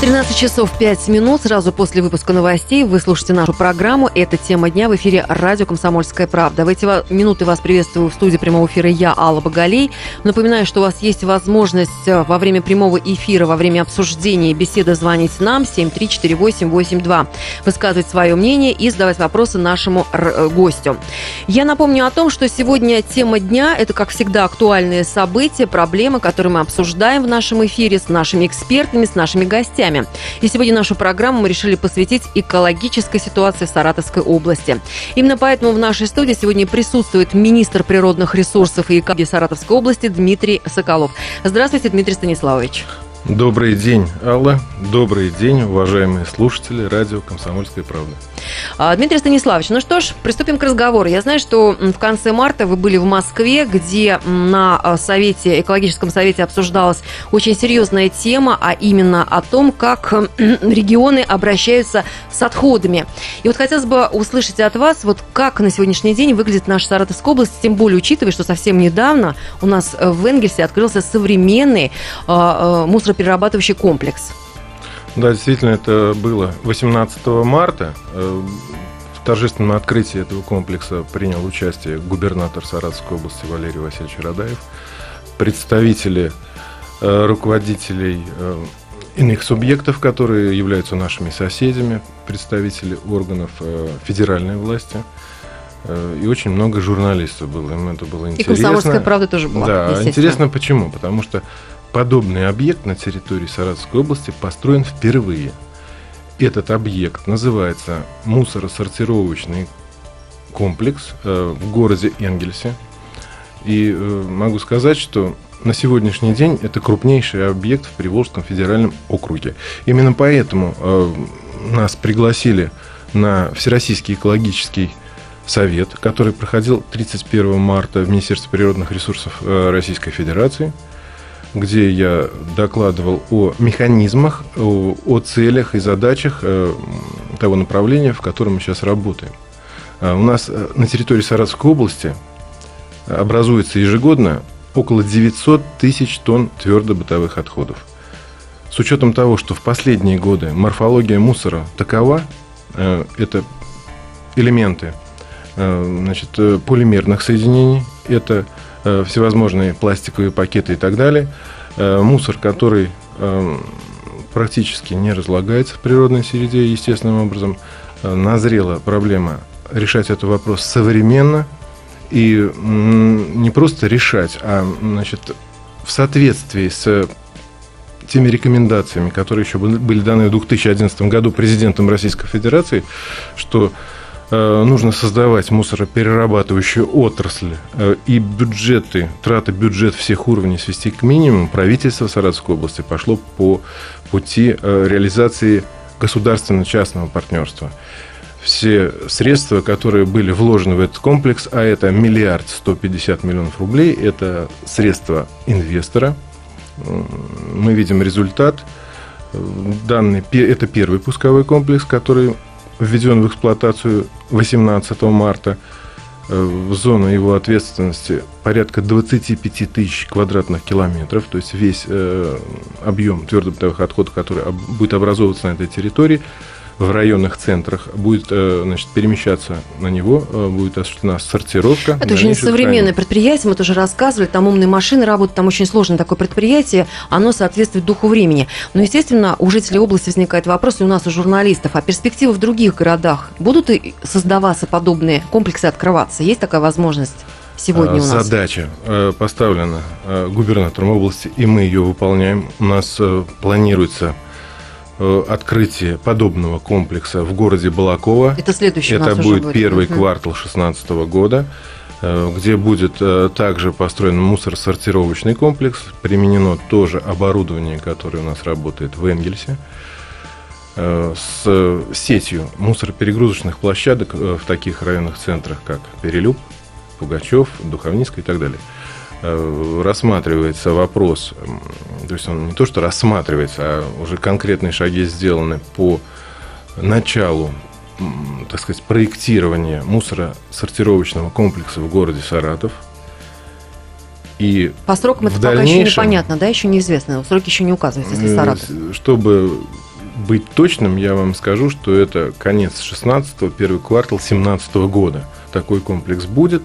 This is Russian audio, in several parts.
13 часов 5 минут. Сразу после выпуска новостей вы слушаете нашу программу. Это «Тема дня» в эфире радио «Комсомольская правда». В эти минуты вас приветствую в студии прямого эфира я, Алла Багалей. Напоминаю, что у вас есть возможность во время прямого эфира, во время обсуждения и беседы звонить нам 7348882, высказывать свое мнение и задавать вопросы нашему гостю. Я напомню о том, что сегодня «Тема дня» — это, как всегда, актуальные события, проблемы, которые мы обсуждаем в нашем эфире с нашими экспертами, с нашими гостями. И сегодня нашу программу мы решили посвятить экологической ситуации в Саратовской области. Именно поэтому в нашей студии сегодня присутствует министр природных ресурсов и экологии Саратовской области Дмитрий Соколов. Здравствуйте, Дмитрий Станиславович. Добрый день, Алла. Добрый день, уважаемые слушатели радио «Комсомольская правда». Дмитрий Станиславович, ну что ж, приступим к разговору. Я знаю, что в конце марта вы были в Москве, где на совете, экологическом совете обсуждалась очень серьезная тема, а именно о том, как регионы обращаются с отходами. И вот хотелось бы услышать от вас, вот как на сегодняшний день выглядит наша Саратовская область, тем более учитывая, что совсем недавно у нас в Энгельсе открылся современный мусор перерабатывающий комплекс. Да, действительно, это было 18 марта. В торжественном открытии этого комплекса принял участие губернатор Саратовской области Валерий Васильевич Радаев, представители руководителей иных субъектов, которые являются нашими соседями, представители органов федеральной власти. И очень много журналистов было. Им это было интересно. И «Комсомольская правда» тоже была. Да, интересно почему? Потому что подобный объект на территории Саратовской области построен впервые. Этот объект называется мусоросортировочный комплекс в городе Энгельсе. И могу сказать, что на сегодняшний день это крупнейший объект в Приволжском федеральном округе. Именно поэтому нас пригласили на Всероссийский экологический совет, который проходил 31 марта в Министерстве природных ресурсов Российской Федерации, где я докладывал о механизмах, о целях и задачах того направления, в котором мы сейчас работаем. У нас на территории Саратовской области образуется ежегодно около 900 тысяч тонн твердобытовых отходов. С учетом того, что в последние годы морфология мусора такова, это элементы, значит, полимерных соединений, это всевозможные пластиковые пакеты и так далее. Мусор, который практически не разлагается в природной среде естественным образом. Назрела проблема решать этот вопрос современно. И не просто решать, а, значит, в соответствии с теми рекомендациями, которые еще были даны в 2011 году президентом Российской Федерации, что нужно создавать мусороперерабатывающую отрасль и бюджеты, траты бюджет всех уровней свести к минимуму, правительство Саратовской области пошло по пути реализации государственно-частного партнерства. Все средства, которые были вложены в этот комплекс, а это 1 150 000 000 рублей, это средства инвестора. Мы видим результат. Это первый пусковой комплекс, который введен в эксплуатацию 18 марта. В зону его ответственности порядка 25 тысяч квадратных километров. То есть весь объем твердобытовых отходов, который будет образовываться на этой территории, в районных центрах, будет, значит, перемещаться на него, будет осуществлена сортировка. Это очень современное предприятие, мы тоже рассказывали, там умные машины работают, там очень сложное такое предприятие, оно соответствует духу времени. Но, естественно, у жителей области возникает вопрос, и у нас, у журналистов, а перспективы в других городах? Будут и создаваться подобные комплексы, открываться? Есть такая возможность сегодня у нас? Задача поставлена губернатором области, и мы ее выполняем. У нас планируется открытие подобного комплекса в городе Балаково. Это следующий. Это будет первый квартал 2016 года, где будет также построен мусоросортировочный комплекс. Применено тоже оборудование, которое у нас работает в Энгельсе, с сетью мусороперегрузочных площадок в таких районных центрах, как Перелюб, Пугачев, Духовницкий и так далее. Рассматривается вопрос, то есть он не то что рассматривается, а уже конкретные шаги сделаны по началу, так сказать, проектирования мусоросортировочного комплекса в городе Саратов. И по срокам это пока еще непонятно, да, еще неизвестно, сроки еще не указываются, если Саратов. Чтобы быть точным, я вам скажу, что это конец 16-го, первый квартал 17-го года. Такой комплекс будет.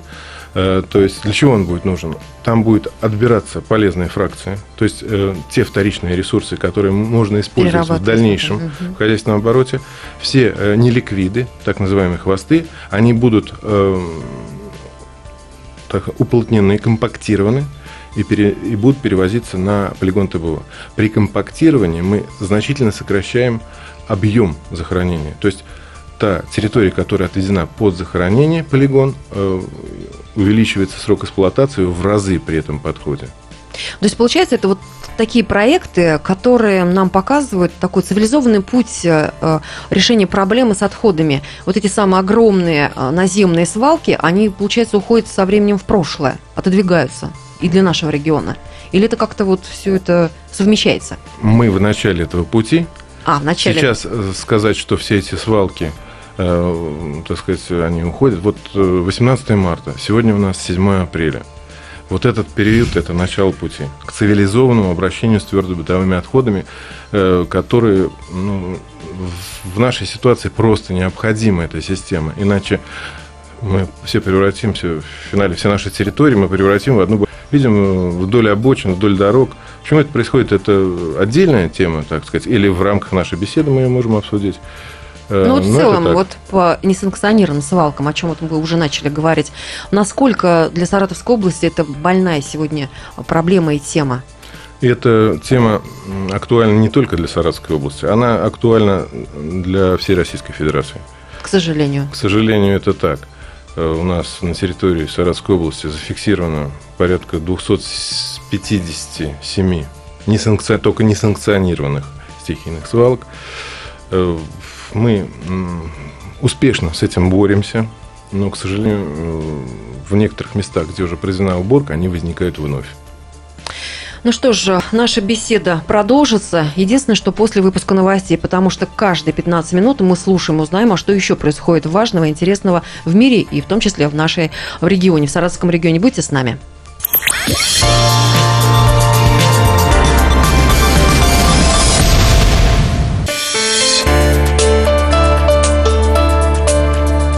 То есть для чего он будет нужен? Там будет отбираться полезные фракции, то есть те вторичные ресурсы, которые можно использовать в дальнейшем в хозяйственном обороте. Все неликвиды, так называемые хвосты, они будут уплотнены, компактированы и будут перевозиться на полигон ТБО. При компактировании мы значительно сокращаем объем захоронения. То есть та территория, которая отведена под захоронение, полигон, увеличивается срок эксплуатации в разы при этом подходе. То есть, получается, это вот такие проекты, которые нам показывают такой цивилизованный путь решения проблемы с отходами. Вот эти самые огромные наземные свалки, они, получается, уходят со временем в прошлое, отодвигаются и для нашего региона. Или это как-то вот все это совмещается? Мы в начале этого пути. А, в начале. Сейчас сказать, что все эти свалки, так сказать, они уходят. Вот 18 марта, сегодня у нас 7 апреля. Вот этот период – это начало пути к цивилизованному обращению с твердобытовыми отходами, которые в нашей ситуации просто необходимы, этой системе. Иначе мы все превратимся, в финале все наши территории мы превратим в одну... Видим вдоль обочин, вдоль дорог. Почему это происходит? Это отдельная тема, так сказать, или в рамках нашей беседы мы ее можем обсудить. Ну, вот в целом, вот по несанкционированным свалкам, о чем вот мы уже начали говорить, насколько для Саратовской области это больная сегодня проблема и тема? Эта тема актуальна не только для Саратовской области, она актуальна для всей Российской Федерации. К сожалению. К сожалению, это так. У нас на территории Саратовской области зафиксировано порядка 257 только несанкционированных стихийных свалок. Мы успешно с этим боремся, но, к сожалению, в некоторых местах, где уже произведена уборка, они возникают вновь. Ну что ж, наша беседа продолжится. Единственное, что после выпуска новостей, потому что каждые 15 минут мы слушаем, узнаем, а что еще происходит важного, интересного в мире и в том числе в нашей регионе, в Саратовском регионе. Будьте с нами.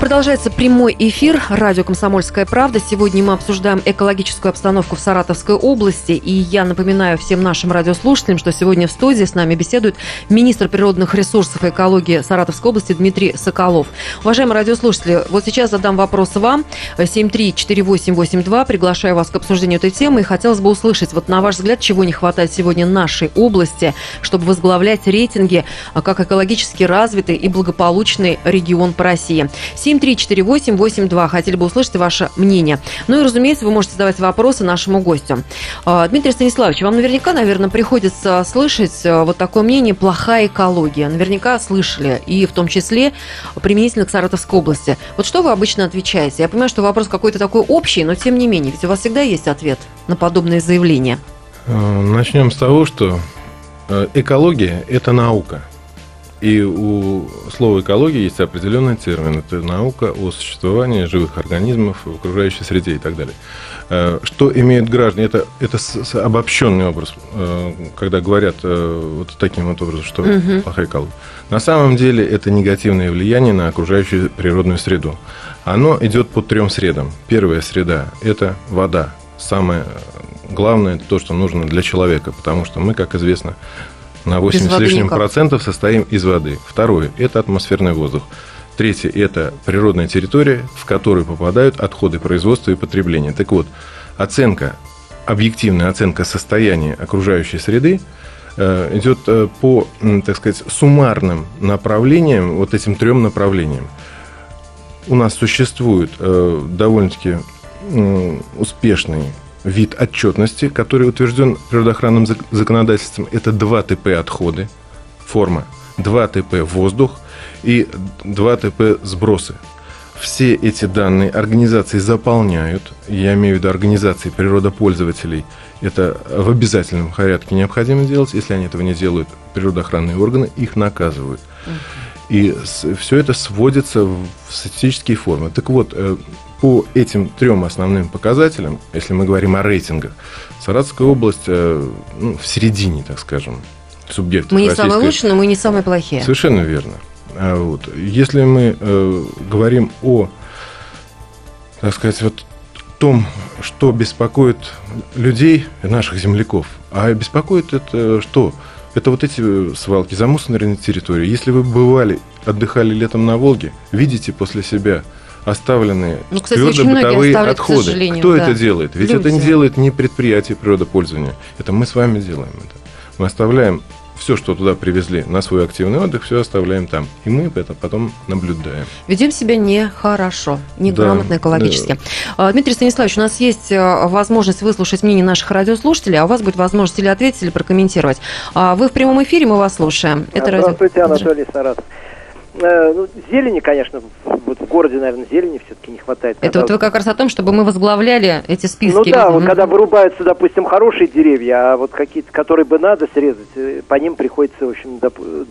Продолжается прямой эфир радио «Комсомольская правда». Сегодня мы обсуждаем экологическую обстановку в Саратовской области. И я напоминаю всем нашим радиослушателям, что сегодня в студии с нами беседует министр природных ресурсов и экологии Саратовской области Дмитрий Соколов. Уважаемые радиослушатели, вот сейчас задам вопрос вам. 734882. Приглашаю вас к обсуждению этой темы. И хотелось бы услышать, вот на ваш взгляд, чего не хватает сегодня нашей области, чтобы возглавлять рейтинги как экологически развитый и благополучный регион по России. 734882. Хотели бы услышать ваше мнение. Ну и, разумеется, вы можете задавать вопросы нашему гостю. Дмитрий Станиславович, вам наверняка, наверное, приходится слышать вот такое мнение «плохая экология». Наверняка слышали, и в том числе применительно к Саратовской области. Вот что вы обычно отвечаете? Я понимаю, что вопрос какой-то такой общий, но тем не менее, ведь у вас всегда есть ответ на подобные заявления. Начнем с того, что экология – это наука. И у слова «экология» есть определенный термин. Это наука о существовании живых организмов в окружающей среде и так далее. Что имеют граждане? Это обобщенный образ, когда говорят вот таким вот образом, что плохая экология. На самом деле это негативное влияние на окружающую природную среду. Оно идет по трем средам. Первая среда – это вода. Самое главное – это то, что нужно для человека, потому что мы, как известно, на 80 с лишним процентов состоим из воды. Второе – это атмосферный воздух. Третье – это природная территория, в которую попадают отходы производства и потребления. Так вот, оценка, объективная оценка состояния окружающей среды идет по, так сказать, суммарным направлениям, вот этим трем направлениям. У нас существует довольно-таки успешный вид отчетности, который утвержден природоохранным законодательством, это 2 ТП отходы, форма, 2 ТП воздух и 2 ТП сбросы. Все эти данные организации заполняют, я имею в виду организации природопользователей, это в обязательном порядке необходимо делать, если они этого не делают, природоохранные органы их наказывают. И все это сводится в статистические формы. Так вот, по этим трем основным показателям, если мы говорим о рейтингах, Саратовская область в середине, так скажем, субъектов российской... Мы не самые лучшие, но мы не самые плохие. Совершенно верно. Вот. Если мы говорим о, так сказать, вот том, что беспокоит людей, наших земляков, а беспокоит это что? Это вот эти свалки, замусоренные территории. Если вы бывали, отдыхали летом на Волге, видите после себя оставленные твердо-бытовые отходы. Кто это делает? Ведь люди. Это не делает не предприятие природопользования. Это мы с вами делаем это. Мы оставляем все, что туда привезли на свой активный отдых, все оставляем там. И мы это потом наблюдаем. Ведем себя нехорошо, неграмотно экологически. Да. Дмитрий Станиславович, у нас есть возможность выслушать мнение наших радиослушателей, а у вас будет возможность или ответить, или прокомментировать. Вы в прямом эфире, мы вас слушаем. Здравствуйте, Анатолий, Саратов. Зелени, конечно, вот в городе, наверное, зелени все-таки не хватает. Это вот вы как раз о том, чтобы мы возглавляли эти списки. Ну да, вот когда вырубаются, допустим, хорошие деревья, а вот какие-то, которые бы надо срезать, по ним приходится, в общем,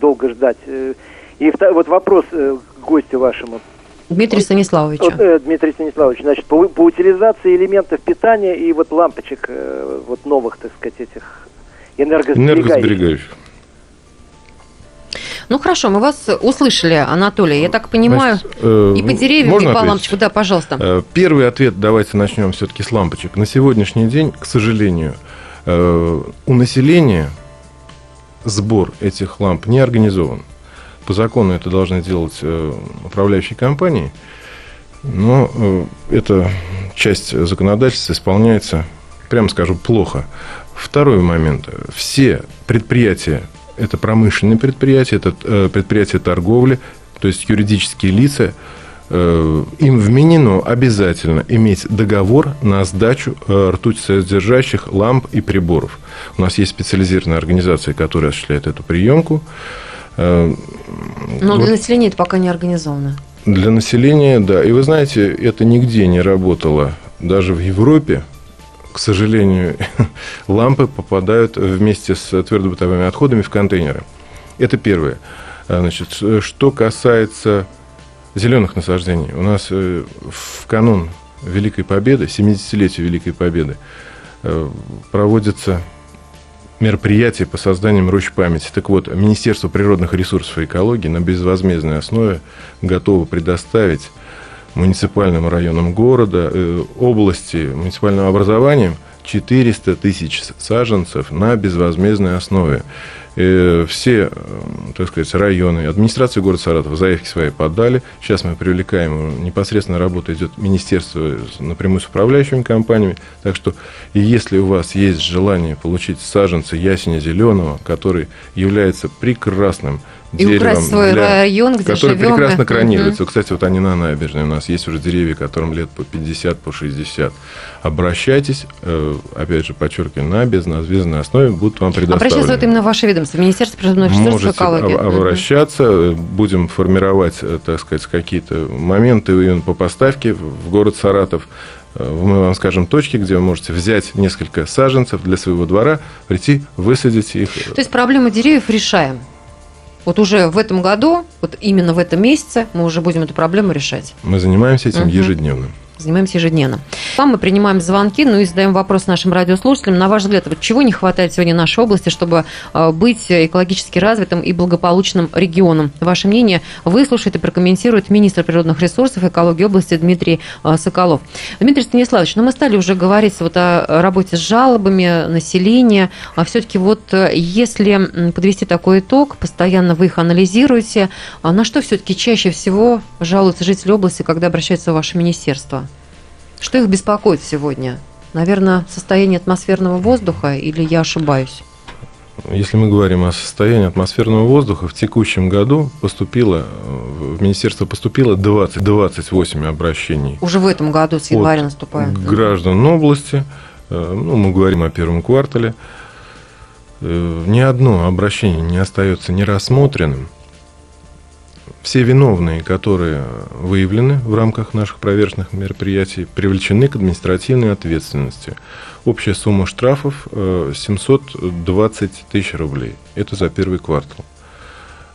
долго ждать. И вот вопрос к гостю вашему. Дмитрию Станиславовичу. Дмитрий Станиславович, значит, по утилизации элементов питания и вот лампочек, вот новых, так сказать, этих энергосберегающих. Ну хорошо, мы вас услышали, Анатолий, я так понимаю, значит, и по деревьям, и по лампочку. Да, пожалуйста. Первый ответ, давайте начнем все-таки с лампочек. На сегодняшний день, к сожалению, у населения сбор этих ламп не организован. По закону это должны делать управляющие компании, но эта часть законодательства исполняется, прямо скажу, плохо. Второй момент. Все предприятия, это промышленные предприятия, это предприятия торговли, то есть юридические лица, им вменено обязательно иметь договор на сдачу ртутьсодержащих ламп и приборов. У нас есть специализированные организации, которые осуществляют эту приемку. Но вот для населения это пока не организовано. Для населения, да. И вы знаете, это нигде не работало, даже в Европе. К сожалению, лампы попадают вместе с твердобытовыми отходами в контейнеры. Это первое. Значит, что касается зеленых насаждений. У нас в канун Великой Победы, 70-летия Великой Победы, проводится мероприятие по созданию рощ памяти. Так вот, Министерство природных ресурсов и экологии на безвозмездной основе готово предоставить муниципальным районом города, области, муниципальным образованием 400 тысяч саженцев на безвозмездной основе. Все, так сказать, районы, администрации города Саратова заявки свои подали. Сейчас мы привлекаем, непосредственно работа идет министерство напрямую с управляющими компаниями. Так что, если у вас есть желание получить саженцы ясеня зеленого, который является прекрасным деревом, свой район, где который живем, прекрасно кронируется. Кстати, вот они на набережной. У нас есть уже деревья, которым лет по 50, по 60. Обращайтесь, опять же, подчеркиваю, на безвозмездной основе будут вам предоставлены. Обращаться вот именно в ваше ведомство, Министерство природных ресурсов экологии. Можете обращаться, будем формировать, так сказать, какие-то моменты по поставке в город Саратов. Мы вам скажем точки, где вы можете взять несколько саженцев для своего двора, прийти, высадить их. То есть проблему деревьев решаем. Вот уже в этом году, вот именно в этом месяце мы уже будем эту проблему решать. Мы занимаемся этим ежедневно. Занимаемся ежедневно. Там мы принимаем звонки, ну и задаем вопрос нашим радиослушателям. На ваш взгляд, вот чего не хватает сегодня нашей области, чтобы быть экологически развитым и благополучным регионом? Ваше мнение выслушает и прокомментирует министр природных ресурсов и экологии области Дмитрий Соколов. Дмитрий Станиславович, ну мы стали уже говорить вот о работе с жалобами населения. А все-таки вот если подвести такой итог, постоянно вы их анализируете, на что все-таки чаще всего жалуются жители области, когда обращаются в ваше министерство? Что их беспокоит сегодня? Наверное, состояние атмосферного воздуха, или я ошибаюсь? Если мы говорим о состоянии атмосферного воздуха, в текущем году в министерство поступило 28 обращений. Уже в этом году, с января наступает. Граждан области, ну, мы говорим о первом квартале, ни одно обращение не остается нерассмотренным. Все виновные, которые выявлены в рамках наших проверочных мероприятий, привлечены к административной ответственности. Общая сумма штрафов 720 тысяч рублей. Это за первый квартал.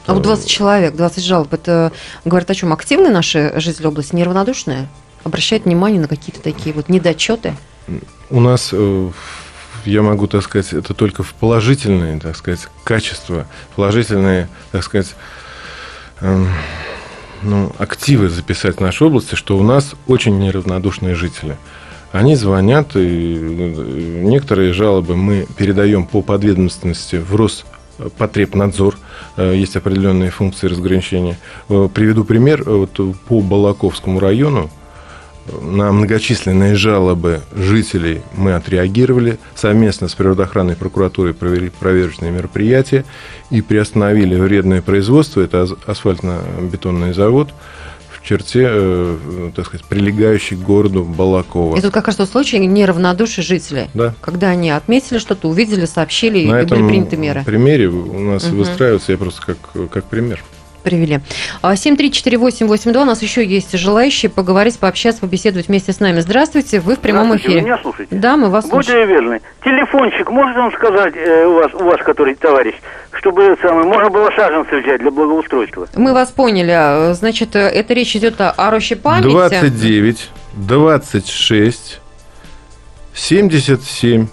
А вот 20 человек, 20 жалоб, это говорит о чем? Активные наши жители области, неравнодушные? Обращают внимание на какие-то такие вот недочеты? У нас, я могу, так сказать, это только в положительные, так сказать, качества, положительные, так сказать, активы записать в нашей области, что у нас очень неравнодушные жители. Они звонят, и некоторые жалобы мы передаем по подведомственности в Роспотребнадзор. Есть определенные функции разграничения. Приведу пример. Вот по Балаковскому району на многочисленные жалобы жителей мы отреагировали. Совместно с природоохранной прокуратурой провели проверочные мероприятия и приостановили вредное производство. Это асфальтно-бетонный завод в черте, так сказать, прилегающей к городу Балаково. И тут как раз тот случай неравнодушия жителей. Да. Когда они отметили что-то, увидели, сообщили, и были приняты меры. На этом примере у нас выстраивается, я просто как пример привели. 7348882. У нас еще есть желающие поговорить, пообщаться, побеседовать вместе с нами. Здравствуйте, вы в прямом эфире. Вы меня слушаете? Да, мы вас слушаем. Будьте уверены. Телефончик, может он сказать у вас, который товарищ, чтобы можно было саженцы взять для благоустройства? Мы вас поняли. Значит, эта речь идет о роще памяти. 29, 26, 77.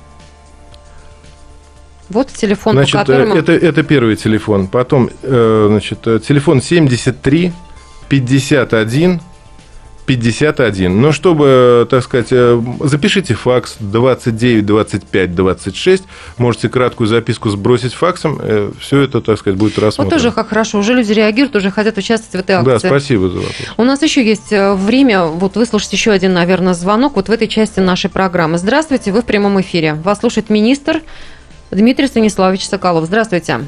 Вот телефон, значит, по которому... это первый телефон. Потом, значит, телефон 73 51 51. Но чтобы, так сказать, запишите факс 29 25 26. Можете краткую записку сбросить факсом. Все это, так сказать, будет рассмотрено. Вот тоже как хорошо. Уже люди реагируют, уже хотят участвовать в этой акции. Да, спасибо за вопрос. У нас еще есть время. Вот выслушать еще один, наверное, звонок вот в этой части нашей программы. Здравствуйте, вы в прямом эфире. Вас слушает министр Дмитрий Станиславович Соколов. Здравствуйте.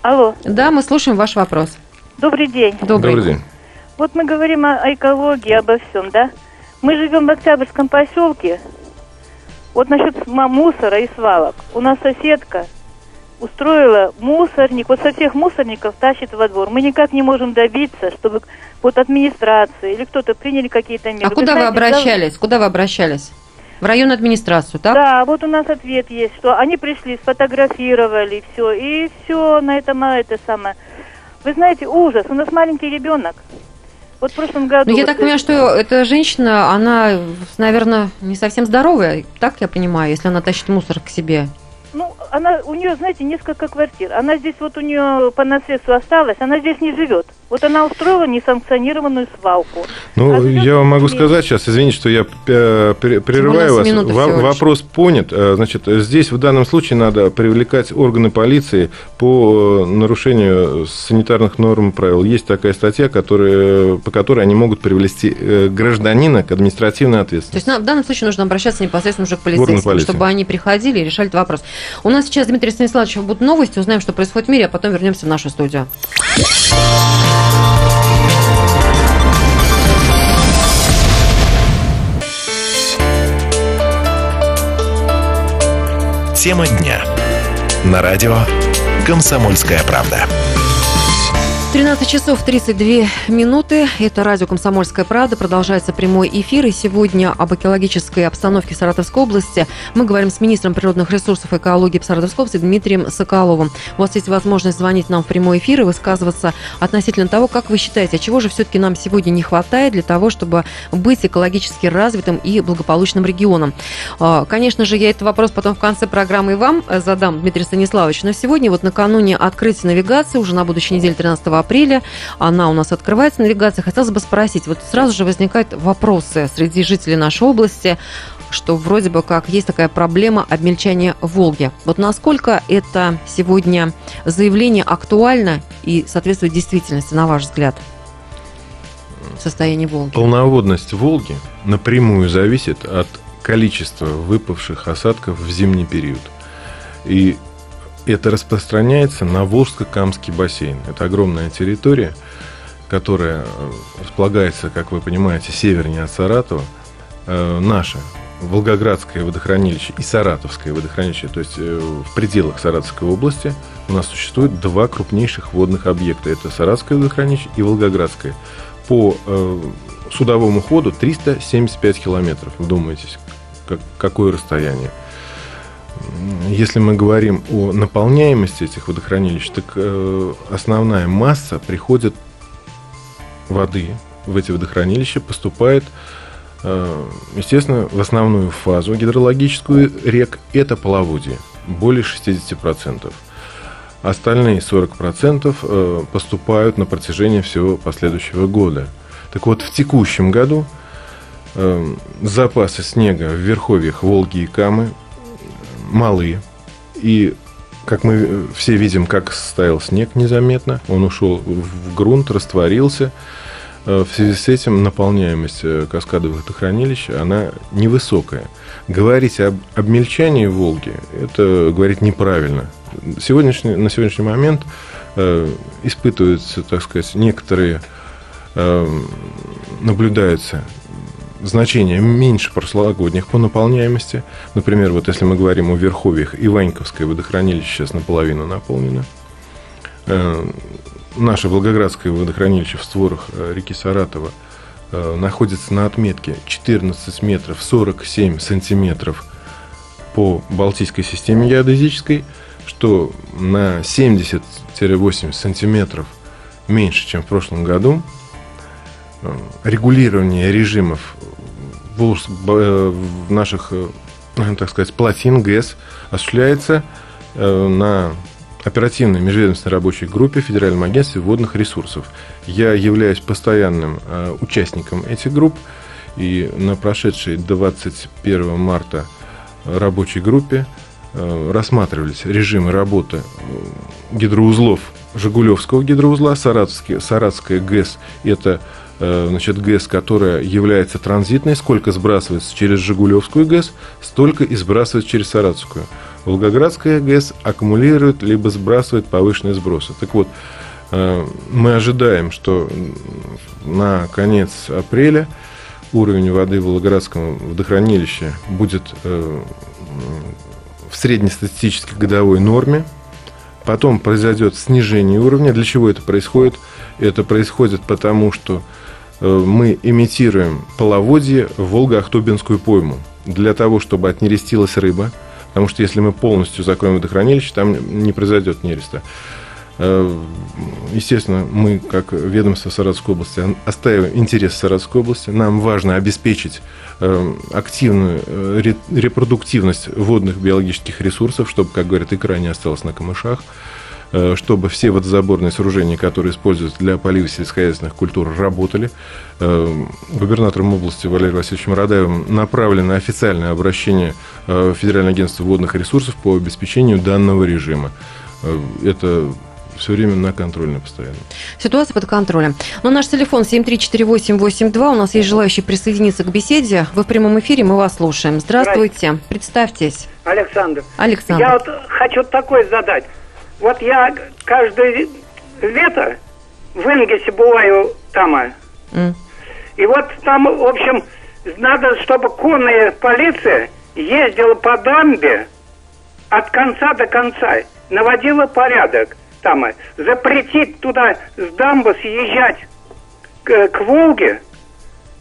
Алло. Да, мы слушаем ваш вопрос. Добрый день. Добрый день. Вот мы говорим о экологии, обо всем, да? Мы живем в Октябрьском поселке. Вот насчет мусора и свалок. У нас соседка устроила мусорник. Вот со всех мусорников тащит во двор. Мы никак не можем добиться, чтобы вот администрация или кто-то приняли какие-то меры. А куда вы обращались? Куда вы обращались? В районную администрацию, так? Да, вот у нас ответ есть, что они пришли, сфотографировали все, и все на этом, Вы знаете, ужас, у нас маленький ребенок. Вот в прошлом году... Ну, я так понимаю, что эта женщина, она, наверное, не совсем здоровая, так я понимаю, если она тащит мусор к себе. Ну, она, у нее, знаете, несколько квартир. Она здесь, вот у нее по наследству осталась, она здесь не живет. Вот она устроила несанкционированную свалку. Ну, я вам могу сказать сейчас, извините, что я прерываю вас. Вопрос понят. Значит, здесь в данном случае надо привлекать органы полиции по нарушению санитарных норм и правил. Есть такая статья, по которой они могут привлести гражданина к административной ответственности. То есть в данном случае нужно обращаться непосредственно уже к полицейским, чтобы они приходили и решали этот вопрос. У нас сейчас, Дмитрий Станиславович, будут новости, узнаем, что происходит в мире, а потом вернемся в нашу студию. Тема дня. На радио «Комсомольская правда». 13 часов 32 минуты. Это радио «Комсомольская правда». Продолжается прямой эфир. И сегодня об экологической обстановке в Саратовской области мы говорим с министром природных ресурсов и экологии в Саратовской области Дмитрием Соколовым. У вас есть возможность звонить нам в прямой эфир и высказываться относительно того, как вы считаете, чего же все-таки нам сегодня не хватает для того, чтобы быть экологически развитым и благополучным регионом. Конечно же, я этот вопрос потом в конце программы и вам задам, Дмитрий Станиславович. Но сегодня, вот накануне открытия навигации, уже на будущей неделе 13 апреля, она у нас открывается, навигация. Хотелось бы спросить, вот сразу же возникают вопросы среди жителей нашей области, что вроде бы как есть такая проблема обмельчания Волги. Вот насколько это сегодня заявление актуально и соответствует действительности, на ваш взгляд, состояние Волги? Полноводность Волги напрямую зависит от количества выпавших осадков в зимний период. И это распространяется на Волжско-Камский бассейн. Это огромная территория, которая располагается, как вы понимаете, севернее от Саратова. Наше Волгоградское водохранилище и Саратовское водохранилище, то есть в пределах Саратовской области, у нас существует два крупнейших водных объекта. Это Саратовское водохранилище и Волгоградское. По судовому ходу 375 километров. Вдумайтесь, какое расстояние. Если мы говорим о наполняемости этих водохранилищ, так основная масса приходит воды в эти водохранилища, поступает, естественно, в основную фазу гидрологическую рек. Это половодье, более 60%. Остальные 40% поступают на протяжении всего последующего года. Так вот, в текущем году запасы снега в верховьях Волги и Камы малы. И, как мы все видим, как стаял снег незаметно, он ушел в грунт, растворился. В связи с этим наполняемость каскадовых водохранилищ, она невысокая. Говорить об обмельчании Волги, это говорить неправильно. На сегодняшний момент испытываются, так сказать, некоторые, наблюдаются значения меньше прошлогодних по наполняемости. Например, вот если мы говорим о верховьях, Иваньковское водохранилище сейчас наполовину наполнено. Наше Волгоградское водохранилище в створах реки Саратова находится на отметке 14 метров 47 сантиметров по Балтийской системе геодезической, что на 70-80 сантиметров меньше, чем в прошлом году. Регулирование режимов в наших, так сказать, плотин ГЭС осуществляется на оперативной межведомственной рабочей группе в Федеральном агентстве водных ресурсов. Я являюсь постоянным участником этих групп, и на прошедшей 21 марта рабочей группе рассматривались режимы работы гидроузлов Жигулевского гидроузла, Саратовская ГЭС. Это, значит, ГЭС, которая является транзитной. Сколько сбрасывается через Жигулевскую ГЭС, столько и сбрасывается через Саратовскую. Волгоградская ГЭС аккумулирует либо сбрасывает повышенные сбросы. Так вот, мы ожидаем, что на конец апреля уровень воды в Волгоградском водохранилище будет в среднестатистической годовой норме. Потом произойдет снижение уровня. Для чего это происходит? Это происходит потому, что мы имитируем половодье в Волго-Ахтубинскую пойму для того, чтобы отнерестилась рыба. Потому что если мы полностью закроем водохранилище, там не произойдет нереста. Естественно, мы, как ведомство Саратовской области, отстаиваем интерес Саратовской области. Нам важно обеспечить активную репродуктивность водных биологических ресурсов, чтобы, как говорят, икра не осталась на камышах, чтобы все водозаборные сооружения, которые используются для полива сельскохозяйственных культур, работали. Губернатором области Валерием Васильевичем Радаевым направлено официальное обращение в Федеральное агентство водных ресурсов по обеспечению данного режима. Это все время на контроле, постоянно. Ситуация под контролем. Но наш телефон 7348882. У нас есть желающие присоединиться к беседе. Вы в прямом эфире, мы вас слушаем. Здравствуйте. Представьтесь. Александр. Я вот хочу такое задать. Вот я каждое лето в Энгельсе бываю там. И вот там, в общем, надо, чтобы конная полиция ездила по дамбе от конца до конца, наводила порядок там. Запретить туда с дамбы съезжать к Волге.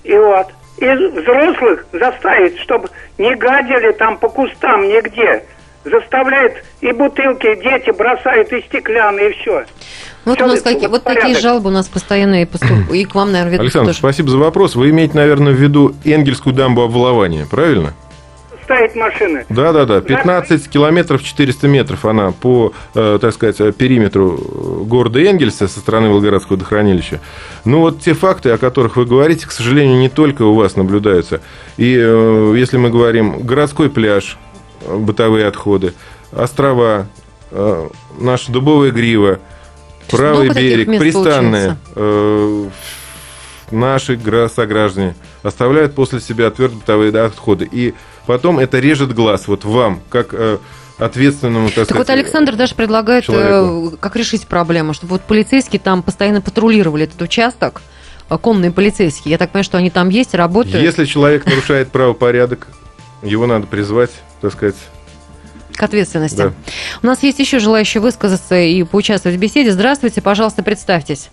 И вот. И взрослых заставить, чтобы не гадили там по кустам нигде. Заставляет и бутылки, дети бросают, и стеклянные, и все. Вот все у нас какие, вот такие жалобы у нас постоянные поступают. И к вам, наверное, ведут. Александр, тоже. Спасибо за вопрос. Вы имеете, наверное, в виду Энгельскую дамбу обвалования, правильно? Ставить машины. Да. 15 километров, 400 метров она по, так сказать, периметру города Энгельса со стороны Волгоградского водохранилища. Ну, вот те факты, о которых вы говорите, к сожалению, не только у вас наблюдаются. И если мы говорим городской пляж, бытовые отходы, острова, наша Дубовая грива, правый берег, пристанные, наши сограждане оставляют после себя твердые бытовые отходы. И потом это режет глаз вот вам, как ответственному, так сказать, вот Александр даже предлагает, человеку. Как решить проблему, чтобы вот полицейские там постоянно патрулировали этот участок, конные полицейские. Я так понимаю, что они там есть, работают. Если человек нарушает правопорядок, его надо призвать, так сказать, к ответственности. Да. У нас есть еще желающие высказаться и поучаствовать в беседе. Здравствуйте, пожалуйста, представьтесь.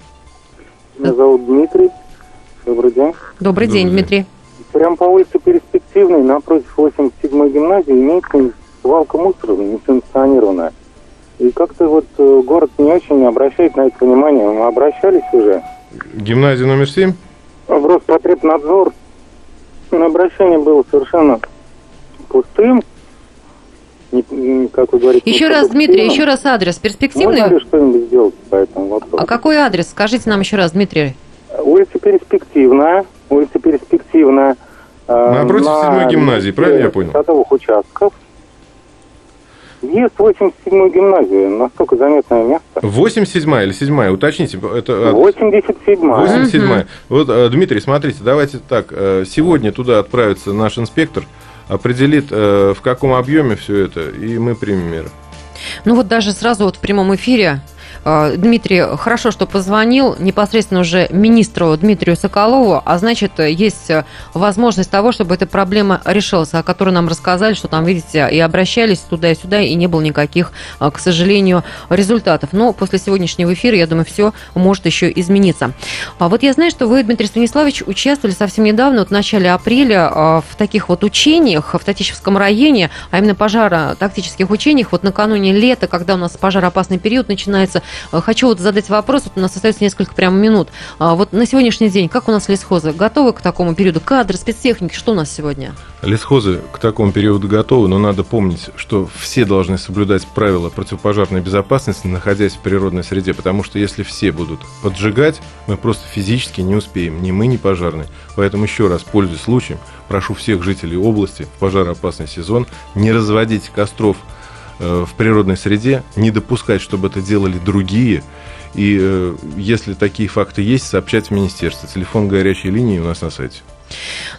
Меня зовут Дмитрий. Добрый день. Добрый день, Дмитрий. Прямо по улице Перспективной, напротив 87-й гимназии, имеется свалка мусора несанкционированная. И как-то вот город не очень обращает на это внимание. Мы обращались уже. Гимназия номер 7? В Роспотребнадзор. Но обращение было совершенно пустым. Как вы говорите, еще раз, Дмитрий, еще раз адрес перспективный? Можно ли что-нибудь сделать по этому вопросу? А какой адрес? Скажите нам еще раз, Дмитрий. Улица Перспективная. Напротив 7-й гимназии, правильно я понял? Садовых участков. Есть 87-ю гимназию, настолько заметное место. 87-я или 7-я, уточните. Это 87-я. 87-я. Вот, Дмитрий, смотрите, давайте так. Сегодня туда отправится наш инспектор, определит, в каком объеме все это, и мы примем меры. Ну вот даже сразу вот в прямом эфире Дмитрий, хорошо, что позвонил непосредственно уже министру Дмитрию Соколову, а значит, есть возможность того, чтобы эта проблема решилась, о которой нам рассказали, что там, видите, и обращались туда и сюда, и не было никаких, к сожалению, результатов. Но после сегодняшнего эфира, я думаю, все может еще измениться. А вот я знаю, что вы, Дмитрий Станиславович, участвовали совсем недавно, вот в начале апреля, в таких вот учениях в Татищевском районе, а именно пожаротактических учениях, вот накануне лета, когда у нас пожароопасный период начинается. Хочу вот задать вопрос, вот у нас остается несколько прям минут. Вот на сегодняшний день, как у нас лесхозы? Готовы к такому периоду? Кадры, спецтехники, что у нас сегодня? Лесхозы к такому периоду готовы, но надо помнить, что все должны соблюдать правила противопожарной безопасности, находясь в природной среде, потому что если все будут поджигать, мы просто физически не успеем, ни мы, ни пожарные. Поэтому еще раз, пользуясь случаем, прошу всех жителей области в пожароопасный сезон не разводить костров в природной среде, не допускать, чтобы это делали другие. И если такие факты есть, сообщать в министерство. Телефон горячей линии у нас на сайте.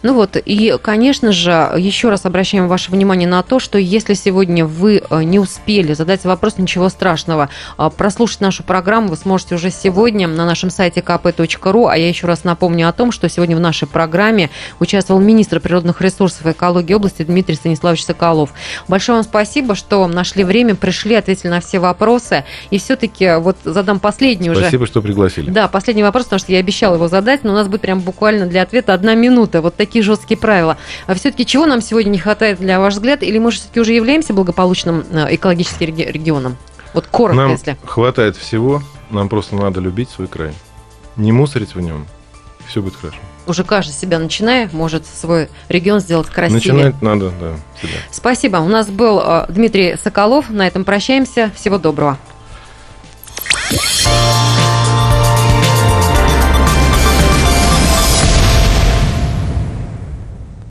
Ну вот, и, конечно же, еще раз обращаем ваше внимание на то, что если сегодня вы не успели задать вопрос, ничего страшного. Прослушать нашу программу вы сможете уже сегодня на нашем сайте kp.ru. А я еще раз напомню о том, что сегодня в нашей программе участвовал министр природных ресурсов и экологии области Дмитрий Станиславович Соколов. Большое вам спасибо, что нашли время, пришли, ответили на все вопросы. И все-таки вот задам последний уже. Спасибо, что пригласили. Да, последний вопрос, потому что я обещала его задать, но у нас будет прям буквально для ответа 1 минута. Вот такие жесткие правила. А все-таки чего нам сегодня не хватает, для ваш взгляд? Или мы все-таки уже являемся благополучным экологическим регионом? Вот коротко, нам если. Нам хватает всего, нам просто надо любить свой край. Не мусорить в нем, все будет хорошо. Уже каждый себя начиная может свой регион сделать красивее. Начинать надо, да, себя. Спасибо. У нас был Дмитрий Соколов. На этом прощаемся. Всего доброго.